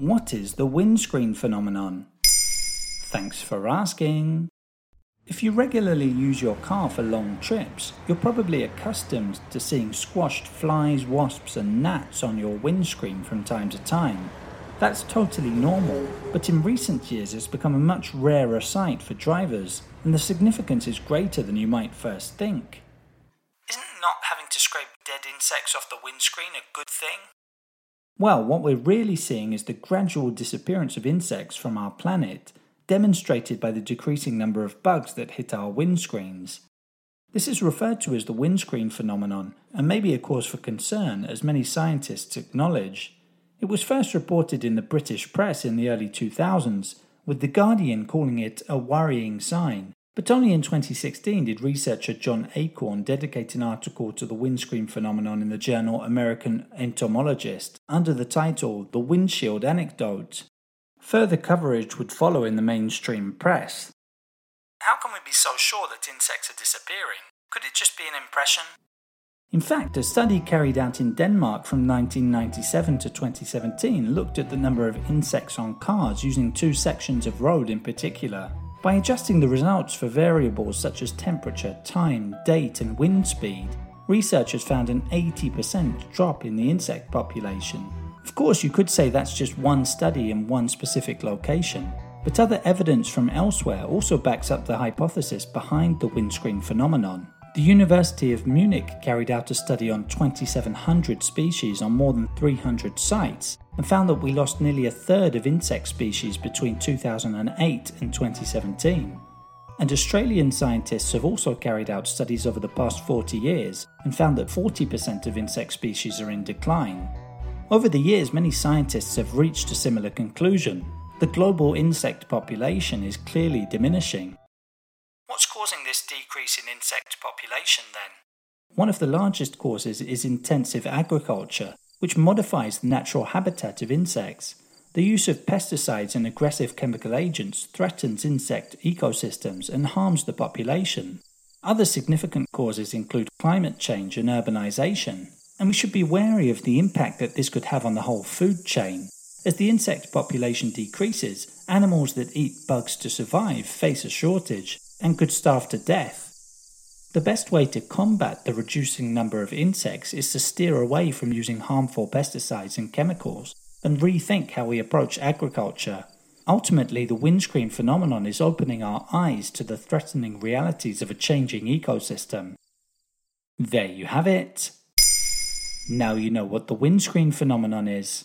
What is the windscreen phenomenon? Thanks for asking. If you regularly use your car for long trips, you're probably accustomed to seeing squashed flies, wasps and gnats on your windscreen from time to time. That's totally normal, but in recent years it's become a much rarer sight for drivers, and the significance is greater than you might first think. Isn't not having to scrape dead insects off the windscreen a good thing? Well, what we're really seeing is the gradual disappearance of insects from our planet, demonstrated by the decreasing number of bugs that hit our windscreens. This is referred to as the windscreen phenomenon, and may be a cause for concern, as many scientists acknowledge. It was first reported in the British press in the early 2000s, with The Guardian calling it a worrying sign. But only in 2016 did researcher John Acorn dedicate an article to the windscreen phenomenon in the journal American Entomologist, under the title The Windshield Anecdote. Further coverage would follow in the mainstream press. How can we be so sure that insects are disappearing? Could it just be an impression? In fact, a study carried out in Denmark from 1997 to 2017 looked at the number of insects on cars using two sections of road in particular. By adjusting the results for variables such as temperature, time, date and wind speed, researchers found an 80% drop in the insect population. Of course, you could say that's just one study in one specific location, but other evidence from elsewhere also backs up the hypothesis behind the windscreen phenomenon. The University of Munich carried out a study on 2,700 species on more than 300 sites and found that we lost nearly a third of insect species between 2008 and 2017. And Australian scientists have also carried out studies over the past 40 years and found that 40% of insect species are in decline. Over the years, many scientists have reached a similar conclusion. The global insect population is clearly diminishing. What's causing this decrease in insect population then? One of the largest causes is intensive agriculture, which modifies the natural habitat of insects. The use of pesticides and aggressive chemical agents threatens insect ecosystems and harms the population. Other significant causes include climate change and urbanization, and we should be wary of the impact that this could have on the whole food chain. As the insect population decreases, animals that eat bugs to survive face a shortage and could starve to death. The best way to combat the reducing number of insects is to steer away from using harmful pesticides and chemicals and rethink how we approach agriculture. Ultimately, the windscreen phenomenon is opening our eyes to the threatening realities of a changing ecosystem. There you have it. Now you know what the windscreen phenomenon is.